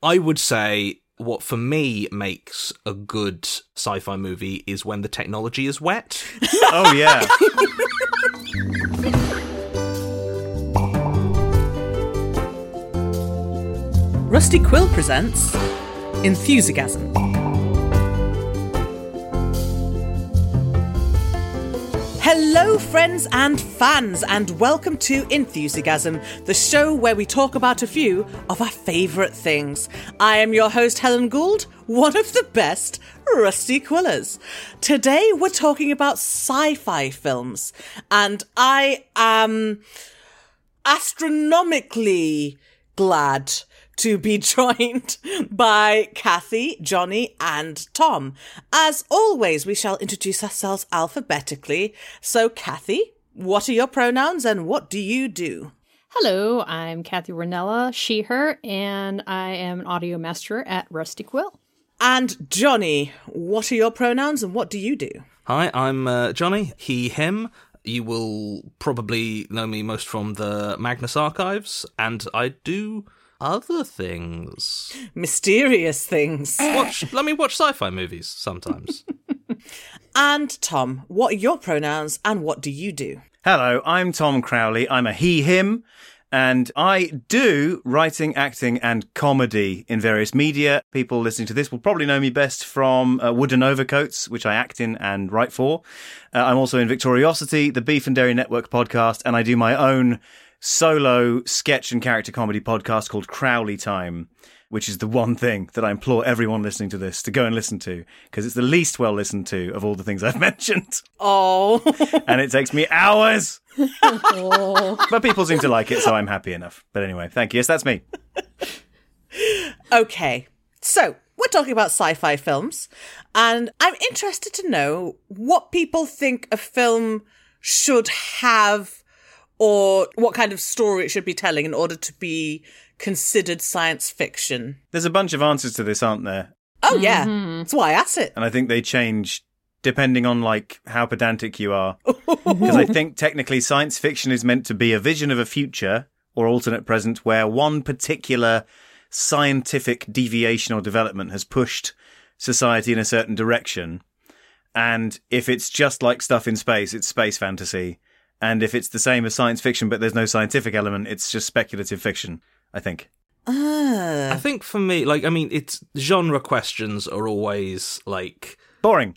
I would say what for me makes a good sci-fi movie is when the technology is wet. Oh, yeah. Rusty Quill presents Enthusiasm. Hello friends and fans, and welcome to Enthusiasm, the show where we talk about a few of our favourite things. I am your host, Helen Gould, one of the best Rusty Quillers. Today we're talking about sci-fi films, and I am astronomically glad to be joined by Kathy, Johnny, and Tom. As always, we shall introduce ourselves alphabetically. So, Kathy, what are your pronouns and what do you do? Hello, I'm Kathy Rinella, she, her, and I am an audio master at Rusty Quill. And Johnny, what are your pronouns and what do you do? Hi, I'm Johnny, he, him. You will probably know me most from the Magnus Archives, and I do other things. Mysterious things. Let me watch sci-fi movies sometimes. And Tom, what are your pronouns and what do you do? Hello, I'm Tom Crowley. I'm a he, him, and I do writing, acting and comedy in various media. People listening to this will probably know me best from Wooden Overcoats, which I act in and write for. I'm also in Victoriosity, the Beef and Dairy Network podcast, and I do my own solo sketch and character comedy podcast called Crowley Time, which is the one thing that I implore everyone listening to this to go and listen to, because it's the least well listened to of all the things I've mentioned. Oh. And it takes me hours. Oh. But people seem to like it, so I'm happy enough. But anyway, thank you. Yes, that's me. Okay. So we're talking about sci-fi films, and I'm interested to know what people think a film should have, or what kind of story it should be telling in order to be considered science fiction. There's a bunch of answers to this, aren't there? Oh, yeah. Mm-hmm. That's why I asked it. And I think they change depending on, like, how pedantic you are. Because I think technically science fiction is meant to be a vision of a future or alternate present where one particular scientific deviation or development has pushed society in a certain direction. And if it's just like stuff in space, it's space fantasy. And if it's the same as science fiction, but there's no scientific element, it's just speculative fiction, I think. I think for me, it's genre questions are always, boring.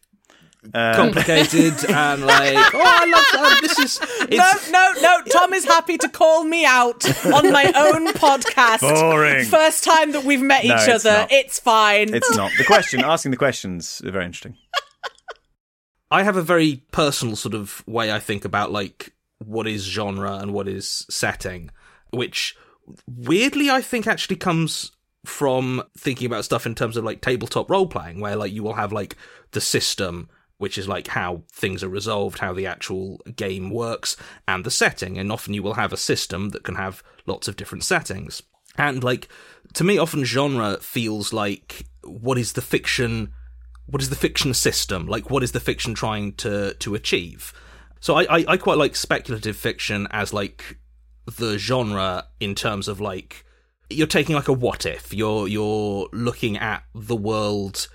Complicated and I love that. This is... No, Tom is happy to call me out on my own podcast. Boring. First time that we've met each other. It's fine. It's not. Asking the questions are very interesting. I have a very personal sort of way I think about, what is genre and what is setting, which, weirdly, I think actually comes from thinking about stuff in terms of, tabletop role-playing, where, you will have, the system, which is, how things are resolved, how the actual game works, and the setting. And often you will have a system that can have lots of different settings. And, to me, often genre feels like, what is the fiction system? What is the fiction trying to achieve? So I quite like speculative fiction as, the genre in terms of, you're taking, a what if. You're looking at the world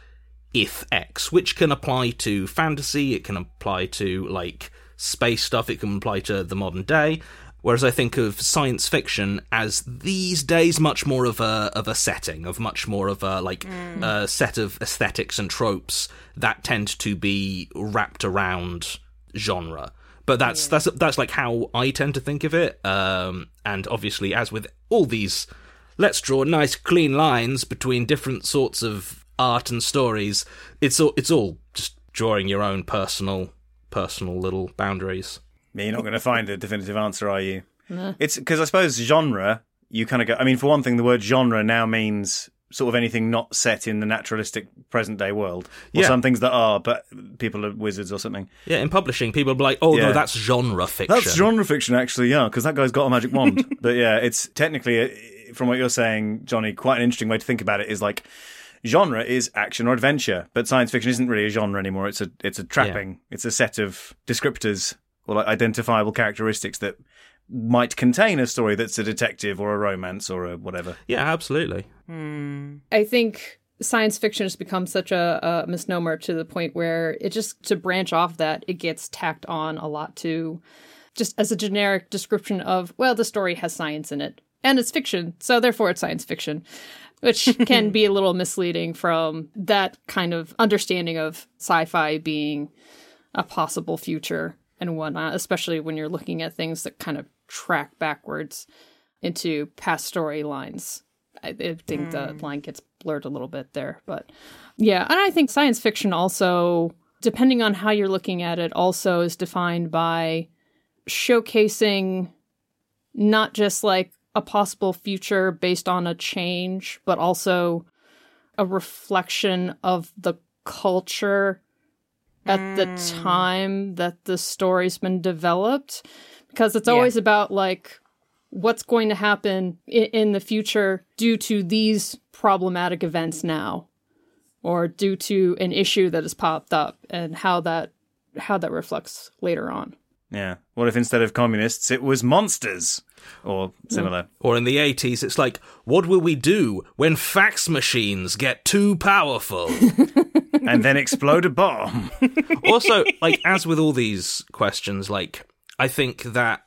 if X, which can apply to fantasy, it can apply to, space stuff, it can apply to the modern day. Whereas I think of science fiction as these days much more of a setting, of much more of a set of aesthetics and tropes that tend to be wrapped around genre. But that's how I tend to think of it. And obviously, as with all these, let's draw nice clean lines between different sorts of art and stories. It's all just drawing your own personal little boundaries. You're not going to find a definitive answer, are you? No. It's because I suppose genre, you kind of go, for one thing, the word genre now means sort of anything not set in the naturalistic present day world. Or some things that are, but people are wizards or something. Yeah, in publishing, people will be like, oh, no, that's genre fiction. That's genre fiction, actually, yeah, because that guy's got a magic wand. But yeah, it's technically, from what you're saying, Johnny, quite an interesting way to think about it is genre is action or adventure, but science fiction isn't really a genre anymore. It's a trapping. Yeah. It's a set of descriptors, or identifiable characteristics that might contain a story that's a detective or a romance or a whatever. Yeah, absolutely. I think science fiction has become such a misnomer to the point where it just, to branch off that, it gets tacked on a lot to just as a generic description of, well, the story has science in it and it's fiction, so therefore it's science fiction, which can be a little misleading from that kind of understanding of sci-fi being a possible future and whatnot, especially when you're looking at things that kind of track backwards into past storylines. I think the line gets blurred a little bit there, but yeah. And I think science fiction also, depending on how you're looking at it, also is defined by showcasing not just like a possible future based on a change, but also a reflection of the culture at the time that the story's been developed, because it's always about like what's going to happen in the future due to these problematic events now, or due to an issue that has popped up, and how that reflects later on. Yeah. What if instead of communists, it was monsters or similar? Mm. Or in the 80s, it's like, what will we do when fax machines get too powerful? And then explode a bomb. Also, like, as with all these questions, like, I think that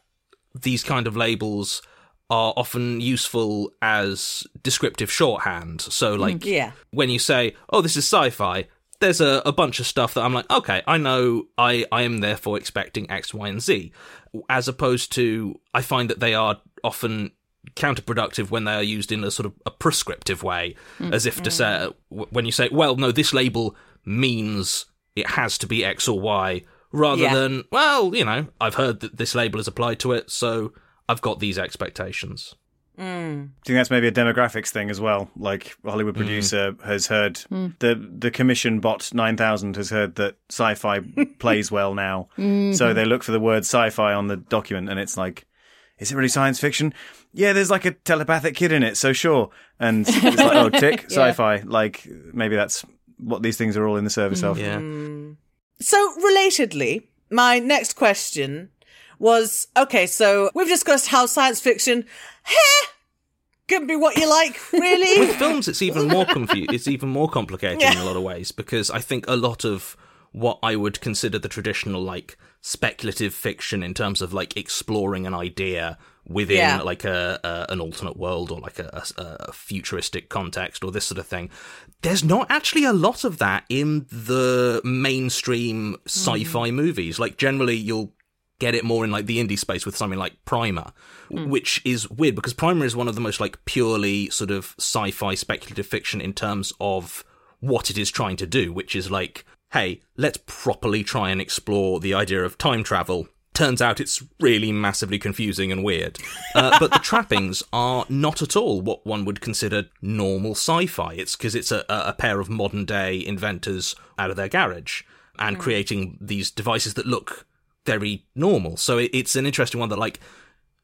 these kind of labels are often useful as descriptive shorthand. So, like, when you say, oh, this is sci-fi, there's a bunch of stuff that I'm like, okay, I know I am therefore expecting X, Y, and Z. As opposed to, I find that they are often counterproductive when they are used in a sort of a prescriptive way, as if to say, when you say, well, no, this label means it has to be X or Y, rather than, well, you know, I've heard that this label is applied to it, so I've got these expectations. Mm. Do you think that's maybe a demographics thing as well? Like, a Hollywood producer has heard, the commission bot 9000 has heard that sci-fi plays well now. Mm-hmm. So they look for the word sci-fi on the document, and it's like, is it really science fiction? Yeah, there's like a telepathic kid in it, so sure. And it's like, oh, tick, sci-fi. Like, maybe that's what these things are all in the service of. Yeah. So, relatedly, my next question was, okay, so we've discussed how science fiction can be what you like, really. With films, it's even more it's even more complicated in a lot of ways, because I think a lot of what I would consider the traditional, like, speculative fiction in terms of, like, exploring an idea within, like, an alternate world or, like, a futuristic context or this sort of thing, there's not actually a lot of that in the mainstream sci-fi movies. Like, generally, you'll get it more in, like, the indie space with something like Primer, which is weird because Primer is one of the most, like, purely sort of sci-fi speculative fiction in terms of what it is trying to do, which is, like, hey, let's properly try and explore the idea of time travel. Turns out it's really massively confusing and weird. But the trappings are not at all what one would consider normal sci-fi. It's because it's a pair of modern-day inventors out of their garage and creating these devices that look very normal. So it's an interesting one that, like,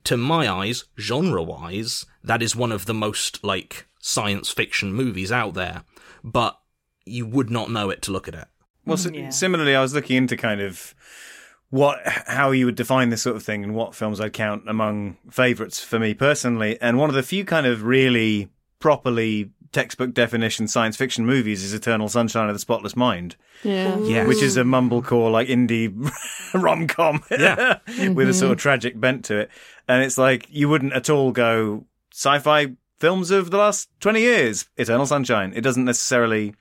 to my eyes, genre-wise, that is one of the most, like, science fiction movies out there. But you would not know it to look at it. Well, similarly, I was looking into kind of how you would define this sort of thing and what films I'd count among favourites for me personally. And one of the few kind of really properly textbook definition science fiction movies is Eternal Sunshine of the Spotless Mind. Yeah. Yes. Which is a mumblecore, like, indie rom-com with a sort of tragic bent to it. And it's like, you wouldn't at all go, sci-fi films of the last 20 years, Eternal Sunshine. It doesn't necessarily...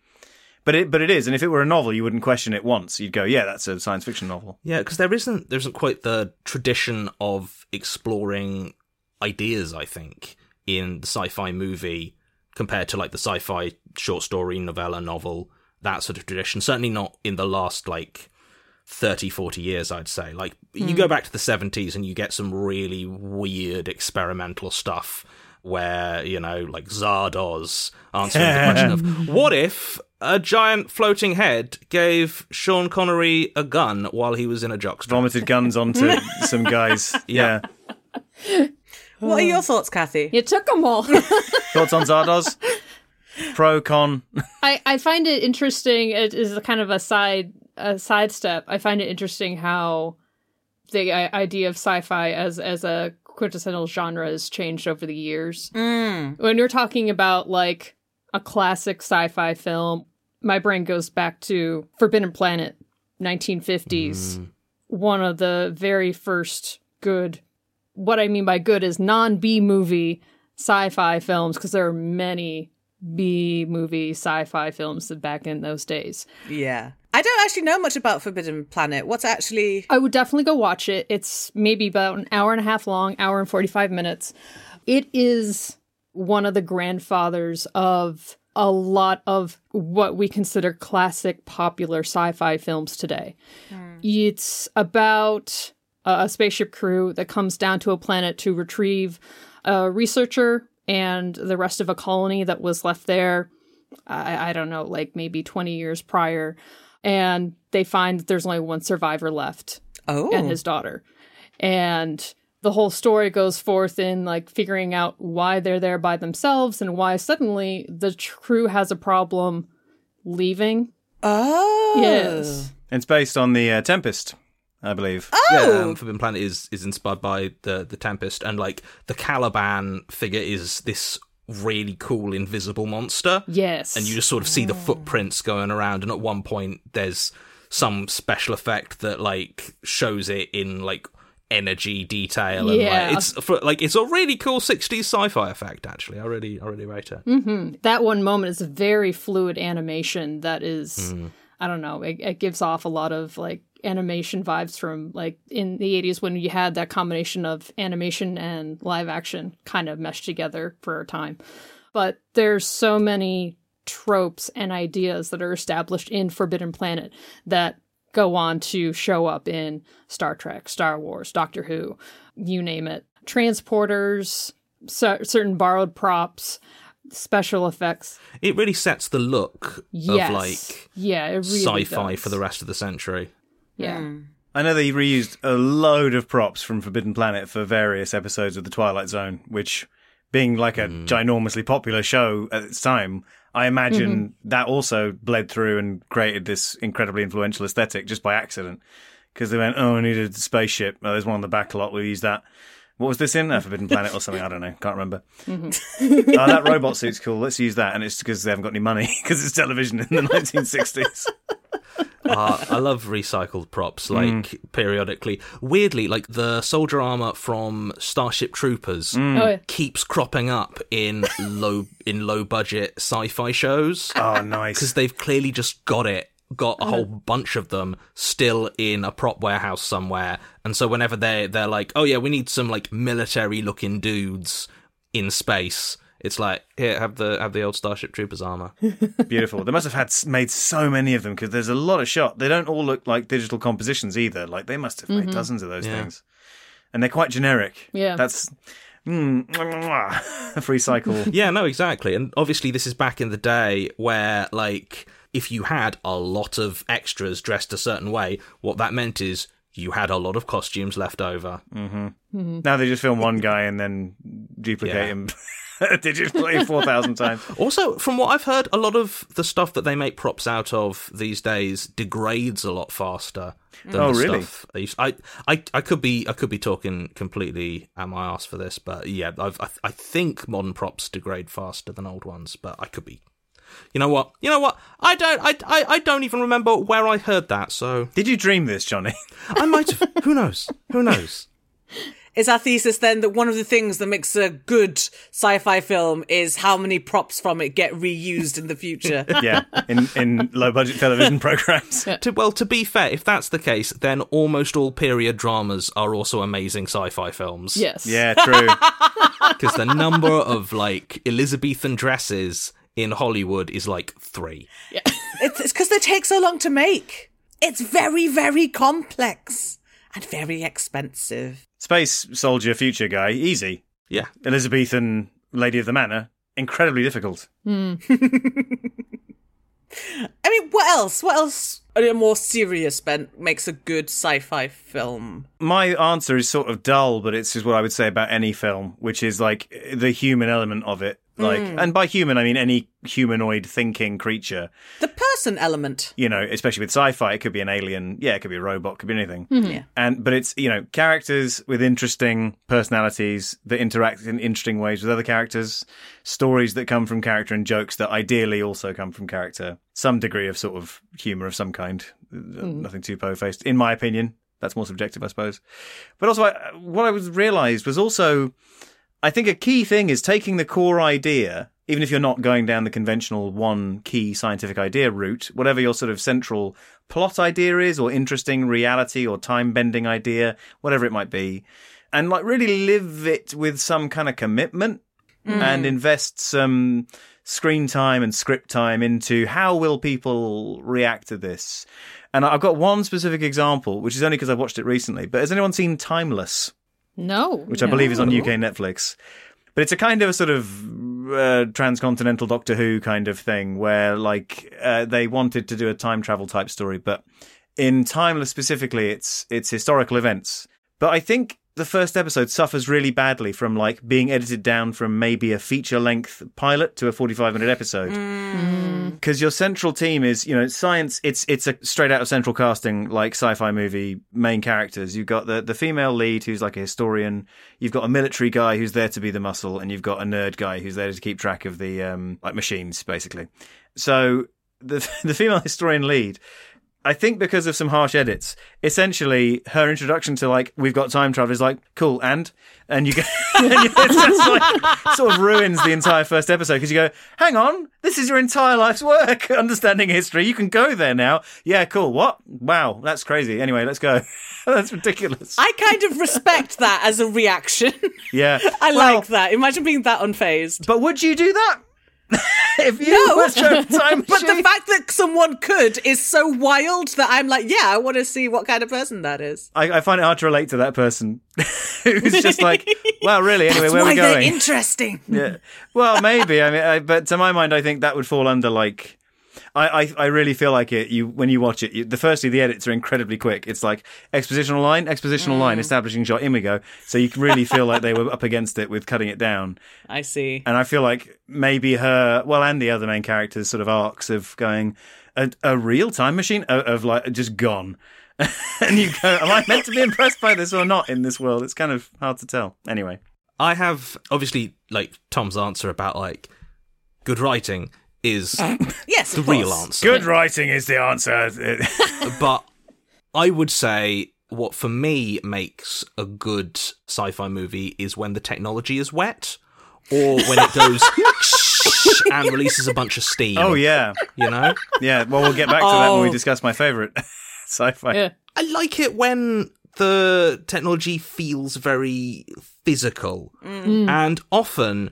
But it is, and if it were a novel, you wouldn't question it once. You'd go, yeah, that's a science fiction novel. Yeah, because there isn't quite the tradition of exploring ideas, I think, in the sci-fi movie compared to, like, the sci-fi short story, novella, novel, that sort of tradition. Certainly not in the last, like, 30, 40 years, I'd say. Like, you go back to the 70s and you get some really weird experimental stuff where, you know, like, Zardoz answering the question of, what if a giant floating head gave Sean Connery a gun while he was in a jockstrap? Vomited guns onto some guys. Yeah. What are your thoughts, Kathy? You took them all. Thoughts on Zardoz? Pro, con? I find it interesting. It is kind of a side step. I find it interesting how the idea of sci-fi as a quintessential genre has changed over the years. When you're talking about, like, a classic sci-fi film, my brain goes back to Forbidden Planet, 1950s. Mm. One of the very first good, what I mean by good is non-B movie sci-fi films, because there are many B movie sci-fi films back in those days. Yeah. I don't actually know much about Forbidden Planet. What's actually... I would definitely go watch it. It's maybe about an hour and a half long, hour and 45 minutes. It is one of the grandfathers of a lot of what we consider classic popular sci-fi films today. Mm. It's about a spaceship crew that comes down to a planet to retrieve a researcher and the rest of a colony that was left there, I don't know, like maybe 20 years prior. And they find that there's only one survivor left. Oh. And his daughter. And the whole story goes forth in like figuring out why they're there by themselves and why suddenly the crew has a problem leaving. Oh. Yes. It's based on the Tempest, I believe. Oh. Yeah, Forbidden Planet is inspired by the Tempest, and like the Caliban figure is this really cool invisible monster. Yes. And you just sort of see the footprints going around, and at one point there's some special effect that like shows it in like energy detail, and yeah, like, it's a really cool 60s sci-fi effect, actually. I really rate it. Mm-hmm. That one moment is a very fluid animation that is I don't know, it gives off a lot of like animation vibes from like in the 80s when you had that combination of animation and live action kind of meshed together for a time. But there's so many tropes and ideas that are established in Forbidden Planet that go on to show up in Star Trek, Star Wars, Doctor Who, you name it. Transporters, certain borrowed props, special effects. It really sets the look of like sci-fi does for the rest of the century. Yeah. Mm. I know they reused a load of props from Forbidden Planet for various episodes of The Twilight Zone, which being like a ginormously popular show at its time, I imagine that also bled through and created this incredibly influential aesthetic just by accident. Because they went, oh, I needed a spaceship. Oh, there's one on the back a lot. We'll use that. What was this in? Forbidden Planet or something. I don't know. Can't remember. Mm-hmm. Oh, that robot suit's cool. Let's use that. And it's because they haven't got any money because it's television in the 1960s. I love recycled props, like, periodically. Weirdly, like, the soldier armour from Starship Troopers keeps cropping up in low-budget sci-fi shows. Oh, nice. Because they've clearly just got a whole bunch of them still in a prop warehouse somewhere. And so whenever they're like, oh, yeah, we need some, like, military-looking dudes in space, it's like, here, have the old Starship Troopers armour. Beautiful. They must have made so many of them, because there's a lot of shot. They don't all look like digital compositions either. Like, they must have made dozens of those things. And they're quite generic. Yeah. That's... free cycle. Yeah, no, exactly. And obviously this is back in the day where, like, if you had a lot of extras dressed a certain way, what that meant is you had a lot of costumes left over. Mm-hmm. Mm-hmm. Now they just film one guy and then duplicate him... digitally 4,000 times. Also, from what I've heard, a lot of the stuff that they make props out of these days degrades a lot faster than the really? Stuff. I could be talking completely out my ass for this, but yeah, I think modern props degrade faster than old ones, but I could be. You know what? I don't even remember where I heard that. So did you dream this, Johnny? I might have. Who knows? Is our thesis then that one of the things that makes a good sci-fi film is how many props from it get reused in the future? Yeah, in low-budget television programs. Yeah. Well, to be fair, if that's the case, then almost all period dramas are also amazing sci-fi films. Yes. Yeah, true. Because the number of, like, Elizabethan dresses in Hollywood is, like, 3. Yeah. It's because they take so long to make. It's very, very complex and very expensive. Space soldier future guy, easy. Yeah. Elizabethan lady of the manor, incredibly difficult. I mean, what else on a more serious bent makes a good sci-fi film? My answer is sort of dull, but it's just what I would say about any film, which is like the human element of it. Like, and by human, I mean any humanoid thinking creature. The person element. You know, especially with sci-fi, it could be an alien. Yeah, it could be a robot, could be anything. Mm-hmm. Yeah. But it's, you know, characters with interesting personalities that interact in interesting ways with other characters, stories that come from character and jokes that ideally also come from character, some degree of sort of humour of some kind. Nothing too po-faced, in my opinion. That's more subjective, I suppose. But also, what I realised was also... I think a key thing is taking the core idea, even if you're not going down the conventional one key scientific idea route, whatever your sort of central plot idea is, or interesting reality or time-bending idea, whatever it might be, and like really live it with some kind of commitment and invest some screen time and script time into how will people react to this. And I've got one specific example, which is only because I've watched it recently, but has anyone seen Timeless? No. Which I believe is on UK Netflix. But it's a kind of a sort of transcontinental Doctor Who kind of thing where, like, they wanted to do a time travel type story. But in Timeless specifically, it's historical events. But I think the first episode suffers really badly from, like, being edited down from maybe a feature-length pilot to a 45-minute episode. Because your central team is, you know, science, it's a straight out of central casting, like, sci-fi movie main characters. You've got the female lead, who's like a historian. You've got a military guy who's there to be the muscle. And you've got a nerd guy who's there to keep track of the, like, machines, basically. So the female historian lead... I think because of some harsh edits, essentially her introduction to, like, we've got time travel is like, cool, and you go, and it's like, sort of ruins the entire first episode because you go, hang on, this is your entire life's work, understanding history. You can go there now. Yeah, cool. What? Wow, that's crazy. Anyway, let's go. That's ridiculous. I kind of respect that as a reaction. Yeah. Like that. Imagine being that unfazed. But would you do that? If you were time machine. But the fact that someone could is so wild that I'm like, yeah, I want to see what kind of person that is. I find it hard to relate to that person who's just like, well, really, anyway, where are we going? Interesting. Yeah. Well, maybe. I mean, but to my mind, I think that would fall under, like, I really feel like it. You when you watch it, firstly the edits are incredibly quick. It's like expositional line, establishing shot. In we go. So you can really feel like they were up against it with cutting it down. I see. And I feel like maybe her, well, and the other main characters' sort of arcs of going a real time machine of like just gone. And you go, am I meant to be impressed by this or not in this world? It's kind of hard to tell. Anyway, I have obviously like Tom's answer about like good writing. Is yes, the real answer. Good writing is the answer. But I would say what for me makes a good sci-fi movie is when the technology is wet or when it goes and releases a bunch of steam. Oh, yeah. You know? Yeah, well, we'll get back to that when we discuss my favourite sci-fi. Yeah. I like it when the technology feels very physical. And often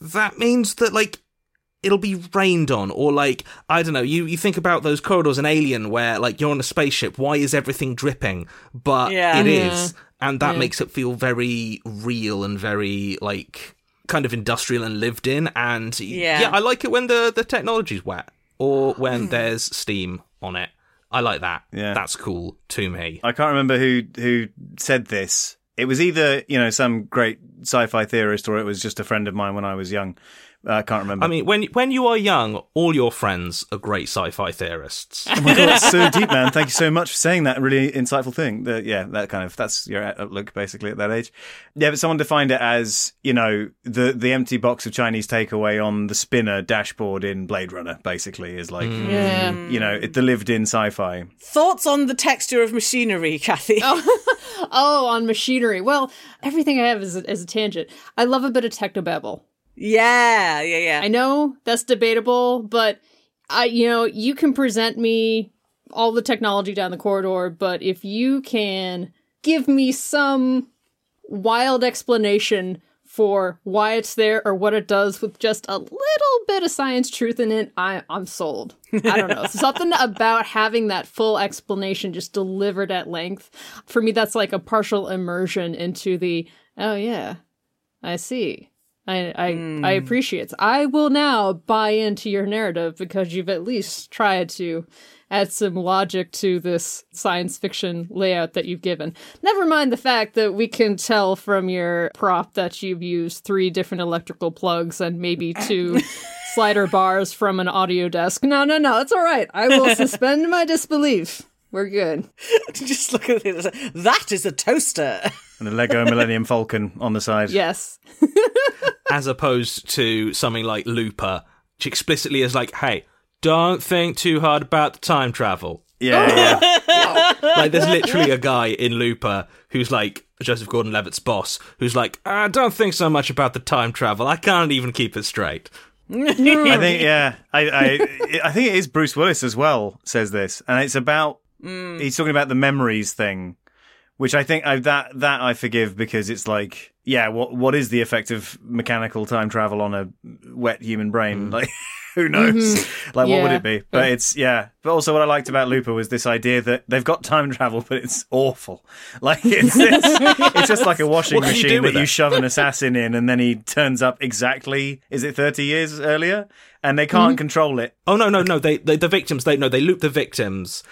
that means that, like, it'll be rained on, or like, I don't know, you think about those corridors in Alien where like you're on a spaceship, why is everything dripping? But it is. And that makes it feel very real and very like kind of industrial and lived in. And yeah I like it when the technology's wet or when there's steam on it. I like that. Yeah. That's cool to me. I can't remember who said this. It was either, you know, some great sci-fi theorist or it was just a friend of mine when I was young. I can't remember. I mean, when you are young, all your friends are great sci-fi theorists. Oh my God, that's so deep, man. Thank you so much for saying that really insightful thing. That's your outlook, basically, at that age. Yeah, but someone defined it as, you know, the empty box of Chinese takeaway on the spinner dashboard in Blade Runner, basically, is like, you know, the lived-in sci-fi. Thoughts on the texture of machinery, Kathy? Oh, on machinery. Well, everything I have is a tangent. I love a bit of technobabble. Yeah. I know that's debatable, but you can present me all the technology down the corridor, but if you can give me some wild explanation for why it's there or what it does with just a little bit of science truth in it, I'm sold. I don't know. Something about having that full explanation just delivered at length. For me, that's like a partial immersion into the, oh yeah, I see. I appreciate it. I will now buy into your narrative because you've at least tried to add some logic to this science fiction layout that you've given. Never mind the fact that we can tell from your prop that you've used 3 different electrical plugs and maybe 2 slider bars from an audio desk. No, it's all right. I will suspend my disbelief. We're good. Just look at this. That is a toaster. And a Lego Millennium Falcon on the side. Yes. As opposed to something like Looper, which explicitly is like, hey, don't think too hard about the time travel. Yeah. Like, there's literally a guy in Looper who's like Joseph Gordon-Levitt's boss, who's like, don't think so much about the time travel. I can't even keep it straight. I think it is Bruce Willis as well says this, and it's about he's talking about the memories thing, which I think that I forgive, because it's like, yeah, what is the effect of mechanical time travel on a wet human brain? Like, who knows? Mm-hmm. Like, what would it be? But it's, yeah. But also what I liked about Looper was this idea that they've got time travel, but it's awful. Like, it's just like a washing machine you shove an assassin in, and then he turns up exactly, is it 30 years earlier? And they can't control it. Oh, no. They loop the victims. They send the victims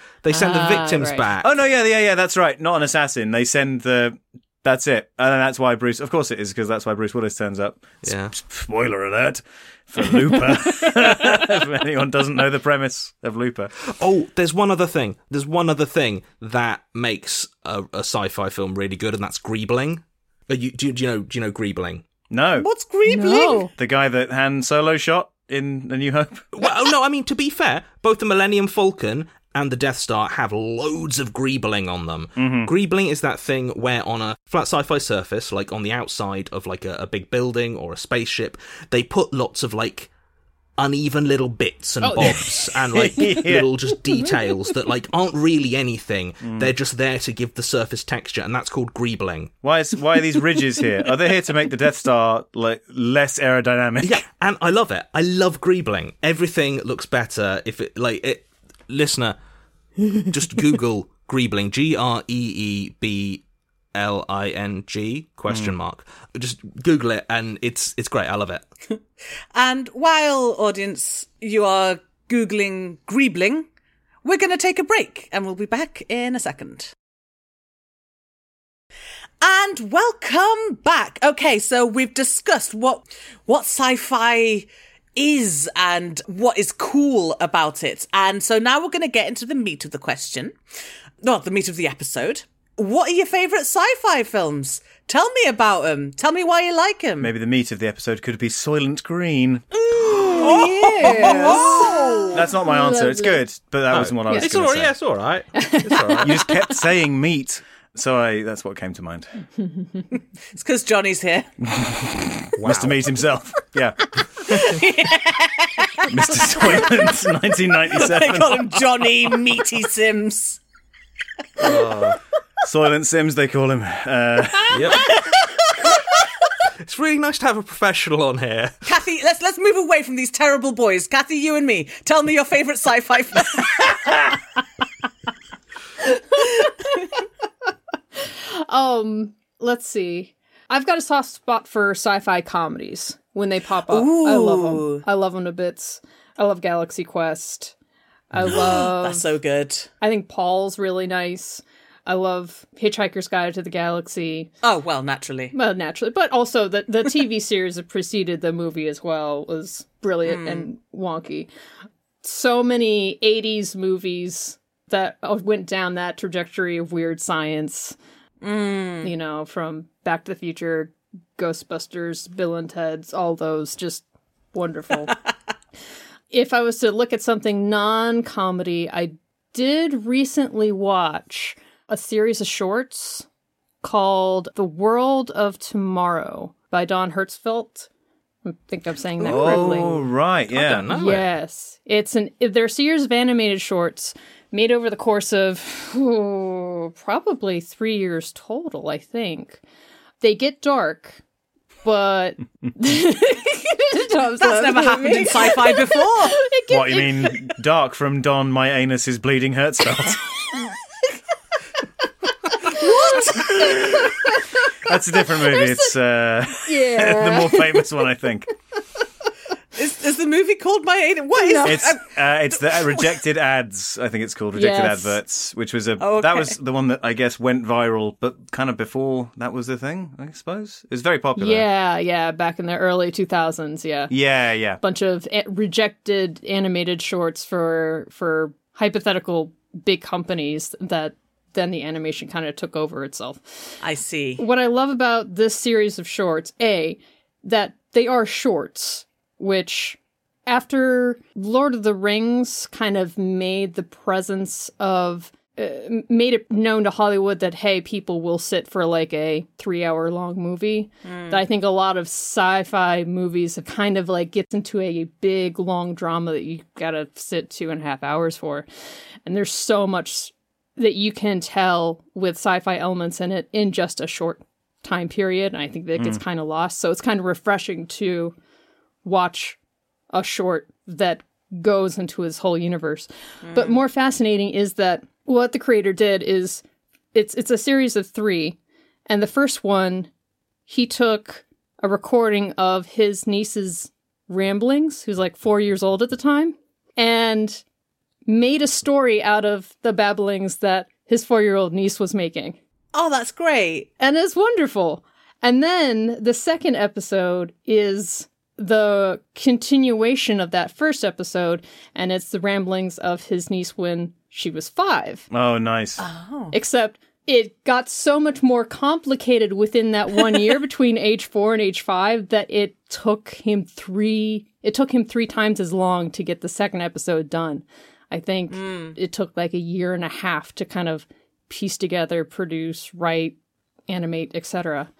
back. Oh, no, yeah, that's right. Not an assassin. They send the... That's it. And that's why Bruce... Of course it is, because that's why Bruce Willis turns up. Yeah. Spoiler alert for Looper. If anyone doesn't know the premise of Looper. Oh, there's one other thing. That makes a sci-fi film really good, and that's Greebling. Do you know Greebling? No. What's Greebling? No. The guy that Han Solo shot in A New Hope? Well, no, I mean, to be fair, both the Millennium Falcon and the Death Star have loads of greebling on them. Mm-hmm. Greebling is that thing where on a flat sci-fi surface, like on the outside of like a big building or a spaceship, they put lots of like uneven little bits and bobs and like little just details that like aren't really anything. Mm. They're just there to give the surface texture, and that's called greebling. Why are these ridges here? Are they here to make the Death Star like less aerodynamic? Yeah, and I love it. I love greebling. Everything looks better if it like it. Listener, just Google Greebling, Greebling ?? Just Google it, and it's great. I love it. And while, audience, you are Googling Greebling, we're going to take a break, and we'll be back in a second. And welcome back. Okay, so we've discussed what sci-fi is and what is cool about it. And so now we're going to get into the meat of the question. Not the meat of the episode. What are your favourite sci-fi films? Tell me about them. Tell me why you like them. Maybe the meat of the episode could be Soylent Green. Yes. That's not my answer. Lovely. It's good, but that wasn't what I was going to say. Yeah, it's all right. You just kept saying meat. So that's what came to mind. It's because Johnny's here. Mr. Meat himself. Yeah. Mr. Soylent, 1997. They call him Johnny Meaty Sims. Soylent Sims, they call him. Yep. It's really nice to have a professional on here. Kathy, let's move away from these terrible boys. Kathy, you and me. Tell me your favourite sci-fi film. Let's see. I've got a soft spot for sci-fi comedies when they pop up. Ooh. I love them. I love them to bits. I love Galaxy Quest. I love... That's so good. I think Paul's really nice. I love Hitchhiker's Guide to the Galaxy. Oh, well, naturally. But also the TV series that preceded the movie as well was brilliant and wonky. So many 80s movies that went down that trajectory of weird science. You know, from Back to the Future, Ghostbusters, Bill and Ted's, all those, just wonderful. If I was to look at something non-comedy, I did recently watch a series of shorts called The World of Tomorrow by Don Hertzfeldt. I think I'm saying that correctly. Oh, right, yeah. Yes. They're a series of animated shorts made over the course of probably 3 years total, I think. They get dark, but... That's never happened in sci-fi before. What, you mean dark from Don My Anus is Bleeding Hertzfeldt? What? That's a different movie. It's the more famous one, I think. Is Is the movie called My Alien? What is it? It's the Rejected Ads. I think it's called Rejected Adverts, which was that was the one that I guess went viral, but kind of before that was the thing, I suppose. It was very popular. Yeah, back in the early 2000s. Yeah. Bunch of rejected animated shorts for hypothetical big companies that. Then the animation kind of took over itself. I see. What I love about this series of shorts, that they are shorts, which after Lord of the Rings kind of made the presence of, made it known to Hollywood that, hey, people will sit for like a 3-hour long movie. That I think a lot of sci-fi movies have kind of like gets into a big long drama that you gotta sit 2.5 hours for. And there's so much that you can tell with sci-fi elements in it in just a short time period. And I think that gets kind of lost. So it's kind of refreshing to watch a short that goes into his whole universe. But more fascinating is that what the creator did is it's a series of 3. And the first one, he took a recording of his niece's ramblings, who's like 4 years old at the time. And made a story out of the babblings that his 4-year-old niece was making. Oh, that's great. And it's wonderful. And then the second episode is the continuation of that first episode, and it's the ramblings of his niece when she was 5. Oh, nice. Oh. Except it got so much more complicated within that 1 year between age 4 and age 5 that it took him 3 times as long to get the second episode done. I think it took like a 1.5 years to kind of piece together, produce, write, animate, etc.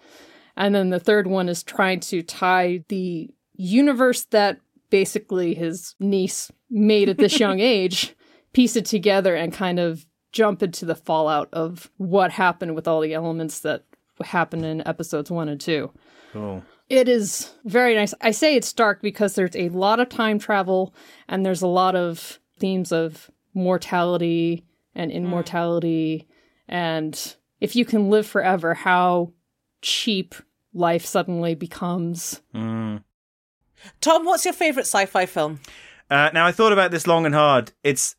And then the third one is trying to tie the universe that basically his niece made at this young age, piece it together and kind of jump into the fallout of what happened with all the elements that happened in episodes 1 and 2. Cool. It is very nice. I say it's dark because there's a lot of time travel and there's a lot of themes of mortality and immortality and if you can live forever, how cheap life suddenly becomes. Tom, what's your favorite sci-fi film? Now, I thought about this long and hard. It's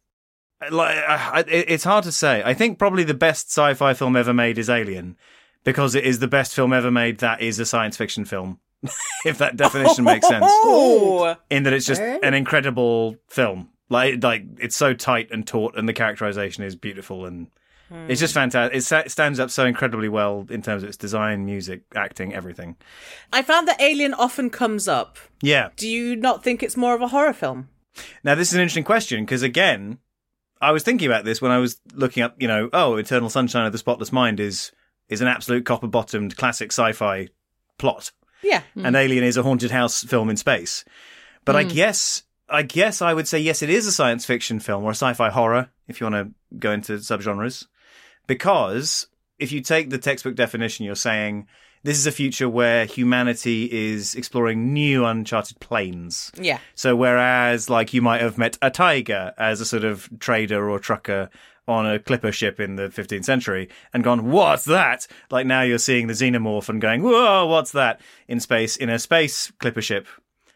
hard to say. I think probably the best sci-fi film ever made is Alien, because it is the best film ever made that is a science fiction film. If that definition makes sense. In that it's just an incredible film. Like it's so tight and taut, and the characterization is beautiful, and it's just fantastic. It stands up so incredibly well in terms of its design, music, acting, everything. I found that Alien often comes up. Yeah. Do you not think it's more of a horror film? Now, this is an interesting question, because again, I was thinking about this when I was looking up, Eternal Sunshine of the Spotless Mind is an absolute copper-bottomed classic sci-fi plot. Yeah. And Alien is a haunted house film in space. But I guess I would say, yes, it is a science fiction film or a sci-fi horror, if you want to go into subgenres, because if you take the textbook definition, you're saying this is a future where humanity is exploring new uncharted planes. Yeah. So whereas like you might have met a tiger as a sort of trader or trucker on a clipper ship in the 15th century and gone, what's that? Like now you're seeing the xenomorph and going, whoa, what's that? In space, in a space clipper ship.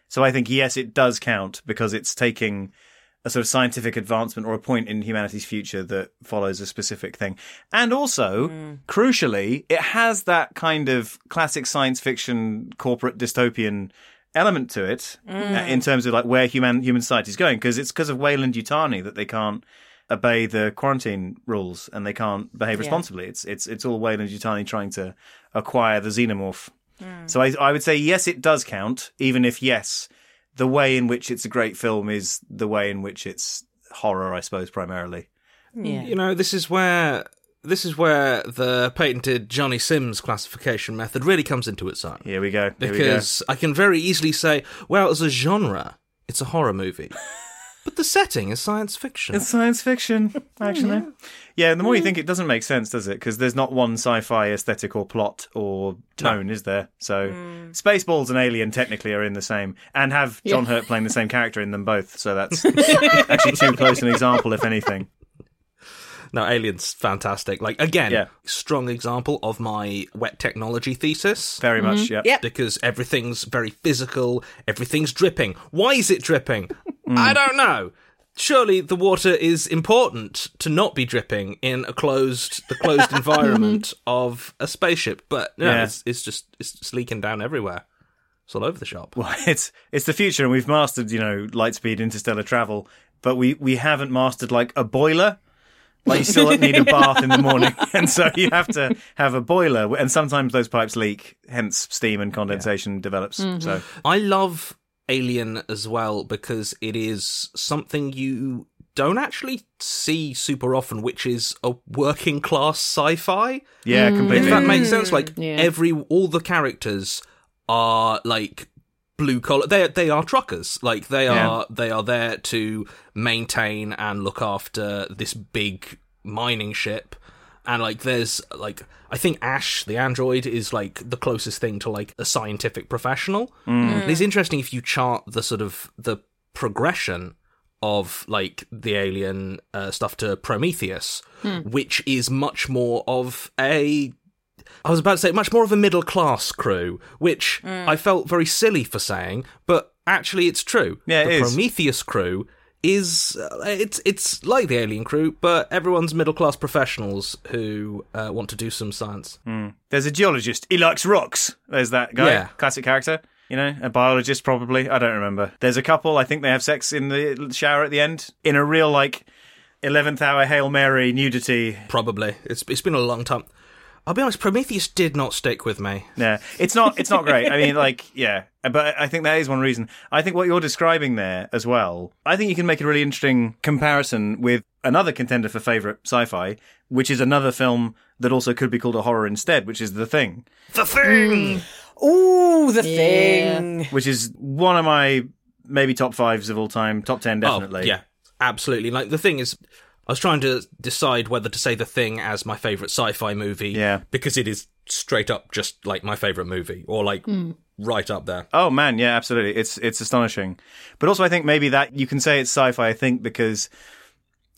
So I think, yes, it does count because it's taking a sort of scientific advancement or a point in humanity's future that follows a specific thing. And also, crucially, it has that kind of classic science fiction corporate dystopian element to it in terms of like where human society is going, because it's because of Weyland-Yutani that they can't obey the quarantine rules and they can't behave responsibly. It's all Weyland-Yutani trying to acquire the xenomorph. So I would say, yes, it does count, even if, yes, the way in which it's a great film is the way in which it's horror, I suppose, primarily. Yeah. You know, this is where the patented Johnny Sims classification method really comes into its own. Here we go. Because I can very easily say, well, as a genre, it's a horror movie. But the setting is science fiction. It's science fiction, actually. Yeah, and the more you think, it doesn't make sense, does it? Because there's not one sci-fi aesthetic or plot or tone, is there? So Spaceballs and Alien technically are in the same, and have John Hurt playing the same character in them both. So that's actually too close an example, if anything. No, Alien's fantastic. Like, again, strong example of my wet technology thesis. Very much, yeah. Because everything's very physical, everything's dripping. Why is it dripping? I don't know. Surely the water is important to not be dripping in a closed environment of a spaceship, but no, it's just leaking down everywhere. It's all over the shop. Well, it's the future, and we've mastered, light speed, interstellar travel, but we haven't mastered like a boiler. Like, you still need a bath in the morning, and so you have to have a boiler, and sometimes those pipes leak, hence steam and condensation develops. Mm-hmm. So I love Alien as well, because it is something you don't actually see super often, which is a working class sci-fi. Yeah, completely. If that makes sense, like all the characters are like blue collar. They are truckers. Like they are there to maintain and look after this big mining ship. And, like, there's, like, I think Ash, the android, is, like, the closest thing to, like, a scientific professional. Mm. It's interesting if you chart the sort of the progression of, like, the alien stuff to Prometheus, which is much more of a... I was about to say much more of a middle-class crew, which I felt very silly for saying, but actually it's true. Yeah, the Prometheus crew... it's like the Alien crew, but everyone's middle-class professionals who want to do some science. Mm. There's a geologist. He likes rocks. There's that guy. Yeah. Classic character. A biologist probably. I don't remember. There's a couple. I think they have sex in the shower at the end in a real, like, 11th hour Hail Mary nudity. Probably. It's been a long time. I'll be honest, Prometheus did not stick with me. Yeah, it's not great. I mean, like, yeah, but I think that is one reason. I think what you're describing there as well, I think you can make a really interesting comparison with another contender for favourite sci-fi, which is another film that also could be called a horror instead, which is The Thing. The Thing! Ooh, The Thing! Which is one of my maybe top fives of all time, top 10 definitely. Oh, yeah, absolutely. Like, The Thing is... I was trying to decide whether to say The Thing as my favourite sci-fi movie, because it is straight up just, like, my favourite movie, or, like, right up there. Oh, man, yeah, absolutely. It's astonishing. But also I think maybe that you can say it's sci-fi, I think, because,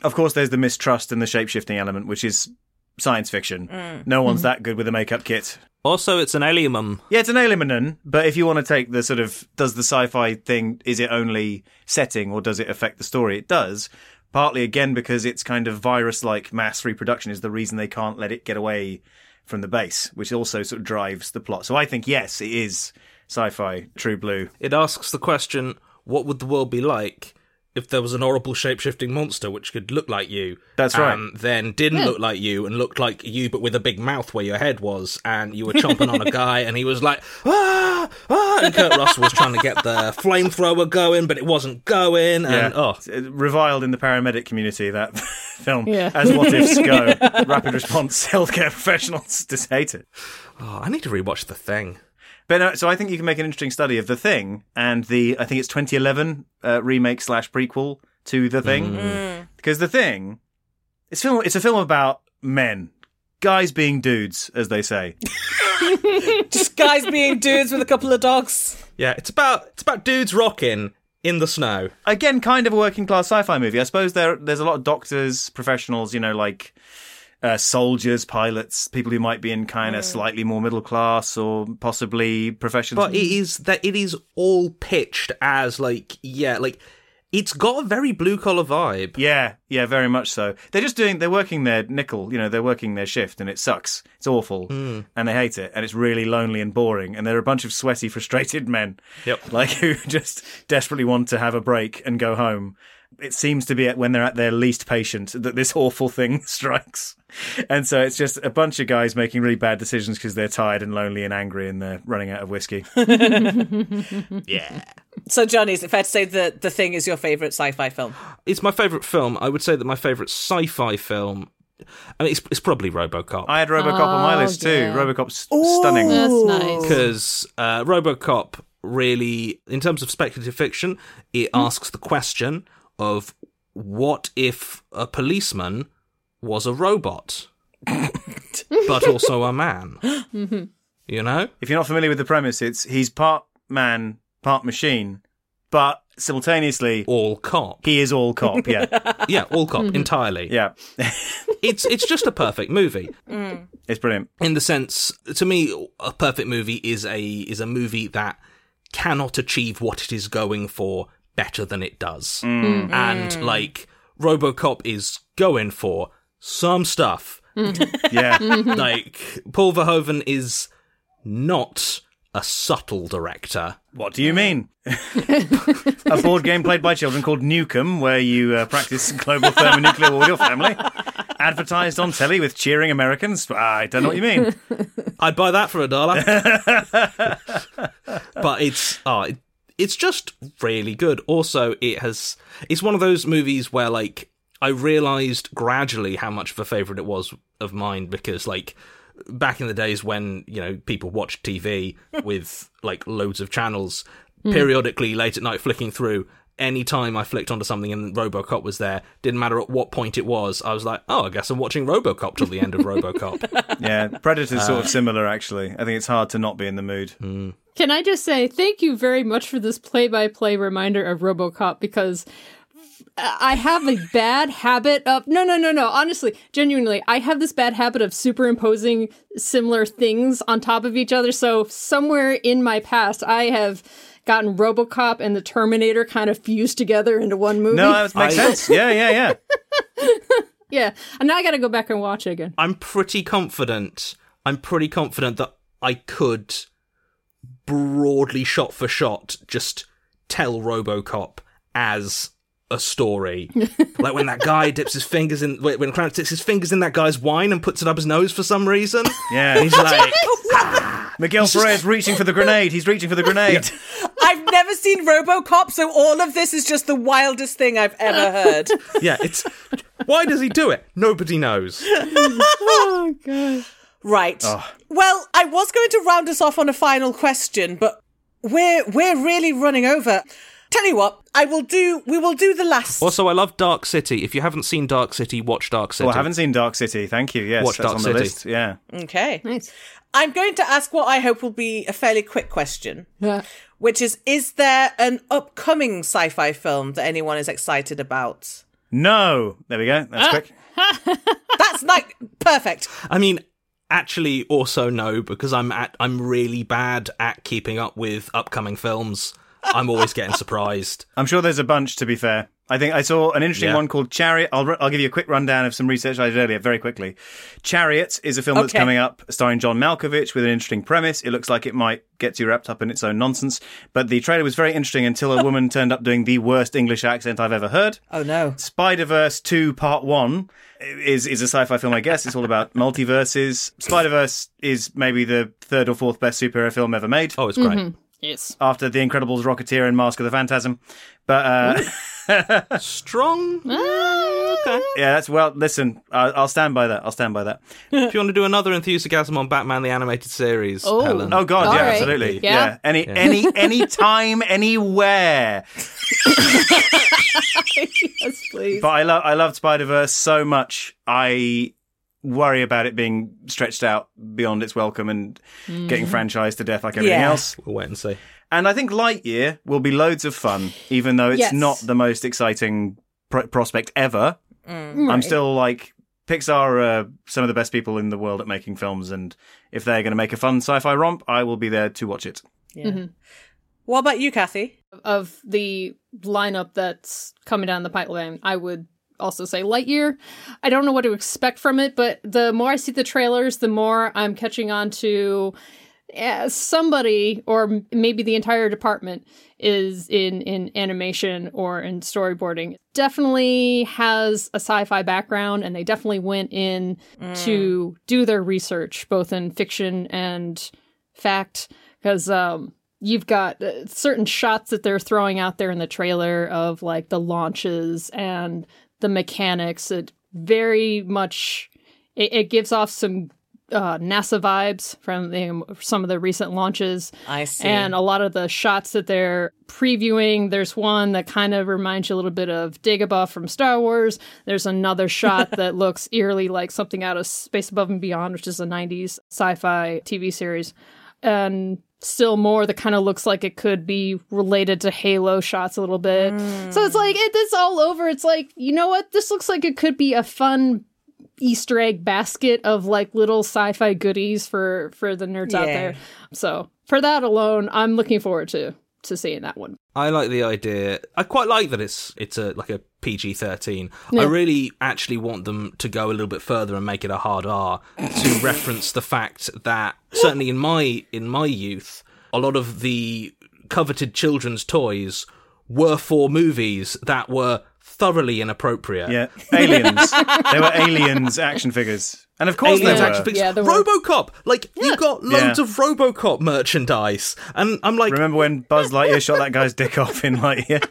of course, there's the mistrust and the shape-shifting element, which is science fiction. No one's that good with a makeup kit. Also, it's an alienum. Yeah, it's an alienum, but if you want to take the sort of, does the sci-fi thing, is it only setting, or does it affect the story? It does. Partly, again, because it's kind of virus-like mass reproduction is the reason they can't let it get away from the base, which also sort of drives the plot. So I think, yes, it is sci-fi, true blue. It asks the question, what would the world be like if there was an horrible shape-shifting monster which could look like you? That's right. And then didn't look like you and looked like you but with a big mouth where your head was, and you were chomping on a guy and he was like, ah, ah, and Kurt Russell was trying to get the flamethrower going but it wasn't going. And reviled in the paramedic community, that film, as what-ifs go. Rapid response healthcare professionals just hate it. Oh, I need to rewatch The Thing. But no, so I think you can make an interesting study of The Thing and the, I think it's 2011 remake / prequel to The Thing. Because The Thing, it's a film about men. Guys being dudes, as they say. Just guys being dudes with a couple of dogs. Yeah, it's about dudes rocking in the snow. Again, kind of a working class sci-fi movie. I suppose there's a lot of doctors, professionals, like... soldiers, pilots, people who might be in kind of slightly more middle class or possibly professionals. But it is all pitched as like it's got a very blue collar vibe. Yeah, very much so. They're working their nickel, they're working their shift, and it sucks. It's awful, and they hate it, and it's really lonely and boring. And they're a bunch of sweaty, frustrated men, who just desperately want to have a break and go home. It seems to be when they're at their least patient that this awful thing strikes. And so it's just a bunch of guys making really bad decisions because they're tired and lonely and angry and they're running out of whiskey. Yeah. So, Johnny, is it fair to say that The Thing is your favourite sci-fi film? It's my favourite film. I would say that my favourite sci-fi film... I mean, it's probably RoboCop. I had RoboCop on my list too. RoboCop's stunning. That's nice. Because RoboCop really, in terms of speculative fiction, it asks the question... of what if a policeman was a robot, but also a man? If you're not familiar with the premise, he's part man, part machine, but simultaneously... all cop. He is all cop, yeah. Yeah, all cop, entirely. Yeah. It's just a perfect movie. Mm. It's brilliant. In the sense, to me, a perfect movie is a movie that cannot achieve what it is going for better than it does. Mm. And, like, RoboCop is going for some stuff. Yeah. Like, Paul Verhoeven is not a subtle director. What do you mean? A board game played by children called Nukem, where you practice global thermonuclear war with your family. Advertised on telly with cheering Americans. I don't know what you mean. I'd buy that for $1. But it's just really good. Also, it's one of those movies where, like, I realised gradually how much of a favourite it was of mine, because, like, back in the days when, you know, people watched TV with, like, loads of channels, periodically late at night flicking through, any time I flicked onto something and RoboCop was there, didn't matter at what point it was, I was like, oh, I guess I'm watching RoboCop till the end of RoboCop. Yeah, Predator's sort of similar, actually. I think it's hard to not be in the mood. Mm. Can I just say thank you very much for this play-by-play reminder of RoboCop, because I have a bad habit of... No. Honestly, genuinely, I have this bad habit of superimposing similar things on top of each other. So somewhere in my past, I have gotten RoboCop and the Terminator kind of fused together into one movie. No, that makes sense. Yeah. Yeah. And now I got to go back and watch it again. I'm pretty confident that I could broadly shot for shot just tell RoboCop as a story. Like when that guy dips his fingers in, when Clarence dips his fingers in that guy's wine and puts it up his nose for some reason. Yeah. He's like, Miguel Ferrer is reaching for the grenade. He's reaching for the grenade. I've never seen RoboCop, so all of this is just the wildest thing I've ever heard. Yeah, it's... Why does he do it? Nobody knows. Oh, God. Right. Oh. Well, I was going to round us off on a final question, but we're really running over. Tell you what, we will do the last. Also, I love Dark City. If you haven't seen Dark City, watch Dark City. Oh, I haven't seen Dark City. Thank you. Yes, watch that's Dark on City. The list. Yeah. Okay. Nice. I'm going to ask what I hope will be a fairly quick question, which is there an upcoming sci-fi film that anyone is excited about? No. There we go. That's quick. That's like perfect. I mean, actually, also no, because I'm really bad at keeping up with upcoming films. I'm always getting surprised. I'm sure there's a bunch, to be fair. I think I saw an interesting one called Chariot. I'll give you a quick rundown of some research I did earlier, very quickly. Chariot is a film that's coming up starring John Malkovich with an interesting premise. It looks like it might get you wrapped up in its own nonsense. But the trailer was very interesting until a woman turned up doing the worst English accent I've ever heard. Oh, no. Spider-Verse 2 Part 1 is a sci-fi film, I guess. It's all about multiverses. Spider-Verse is maybe the third or fourth best superhero film ever made. Oh, it's great. Mm-hmm. Yes. After The Incredibles, Rocketeer, and Mask of the Phantasm. But, Strong? Okay. Yeah, that's, well, listen, I'll stand by that. If you want to do another enthusiasm on Batman the Animated Series, Helen. Oh, God, all right. Absolutely. Yeah. Any time, anywhere. Yes, please. But I love Spider-Verse so much. I worry about it being stretched out beyond its welcome and getting franchised to death like everything else. We'll wait and see. And I think Lightyear will be loads of fun, even though it's not the most exciting prospect ever. Mm. Right. I'm still like, Pixar are some of the best people in the world at making films, and if they're going to make a fun sci-fi romp, I will be there to watch it. Yeah. Mm-hmm. What about you, Kathy? Of the lineup that's coming down the pipeline, I would also say Lightyear. I don't know what to expect from it, but the more I see the trailers, the more I'm catching on to somebody, or maybe the entire department is in animation or in storyboarding. Definitely has a sci-fi background, and they definitely went in to do their research, both in fiction and fact, because you've got certain shots that they're throwing out there in the trailer of like the launches and the mechanics. It very much it gives off some NASA vibes from some of the recent launches. I see. And a lot of the shots that they're previewing, there's one that kind of reminds you a little bit of Dagobah from Star Wars. There's another shot that looks eerily like something out of Space Above and Beyond, which is a 90s sci-fi TV series. And still more that kind of looks like it could be related to Halo shots a little bit. So it's like, it's all over. It's like, you know what? This looks like it could be a fun Easter egg basket of like little sci-fi goodies for the nerds out there. So for that alone, I'm looking forward to seeing that one. I like the idea. I quite like that it's a like a PG-13. Yeah. I really actually want them to go a little bit further and make it a hard R to reference the fact that certainly in my youth, a lot of the coveted children's toys were for movies that were thoroughly inappropriate. Yeah, Aliens. There were Aliens action figures. And of course Aliens action figures. Yeah, there were. RoboCop. Like, you got loads of RoboCop merchandise. And I'm like... Remember when Buzz Lightyear shot that guy's dick off in Lightyear?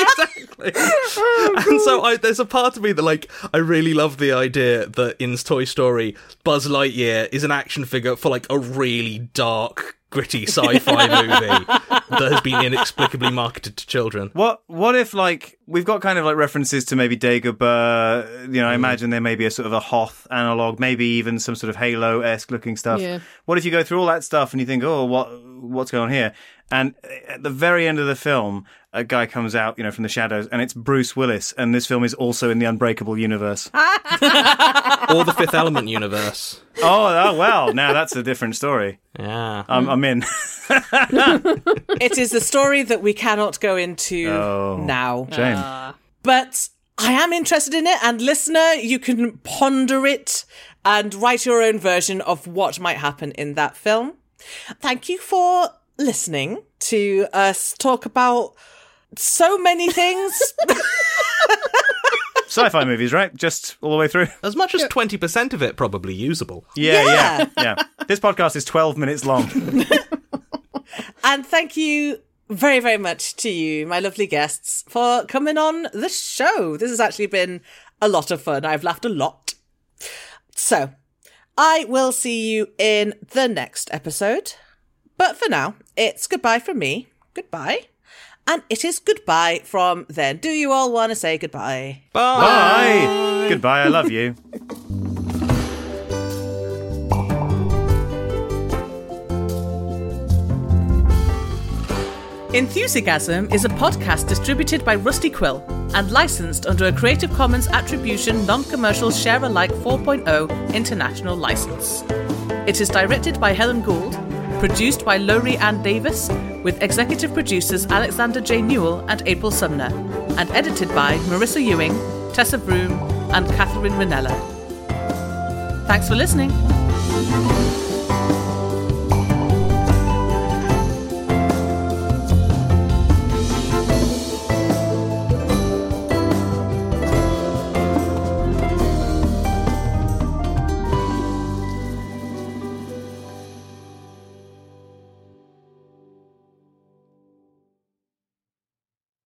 Exactly. Oh, and so there's a part of me that, like, I really love the idea that in Toy Story, Buzz Lightyear is an action figure for, like, a really dark, gritty sci-fi movie that has been inexplicably marketed to children. What if, like, we've got kind of like references to maybe Dagobah, you know, I imagine there may be a sort of a Hoth analogue, maybe even some sort of Halo-esque looking stuff. Yeah. What if you go through all that stuff and you think, oh, what's going on here? And at the very end of the film, a guy comes out, you know, from the shadows, and it's Bruce Willis, and this film is also in the Unbreakable universe. Or the Fifth Element universe. Oh, well, now that's a different story. Yeah. I'm in. It is a story that we cannot go into now. Shame. But I am interested in it, and listener, you can ponder it and write your own version of what might happen in that film. Thank you for listening to us talk about so many things. Sci-fi movies, right? Just all the way through. As much as 20% of it probably usable. Yeah. This podcast is 12 minutes long. And thank you very, very much to you, my lovely guests, for coming on the show. This has actually been a lot of fun. I've laughed a lot. So I will see you in the next episode. But for now, it's goodbye from me. Goodbye. And it is goodbye from them. Do you all want to say goodbye? Bye. Goodbye. I love you. Enthusiasm is a podcast distributed by Rusty Quill and licensed under a Creative Commons Attribution Non-Commercial Share-alike 4.0 international license. It is directed by Helen Gould, produced by Lowry Ann Davis, with executive producers Alexander J. Newell and April Sumner, and edited by Marissa Ewing, Tessa Broom, and Kathy Rinella. Thanks for listening.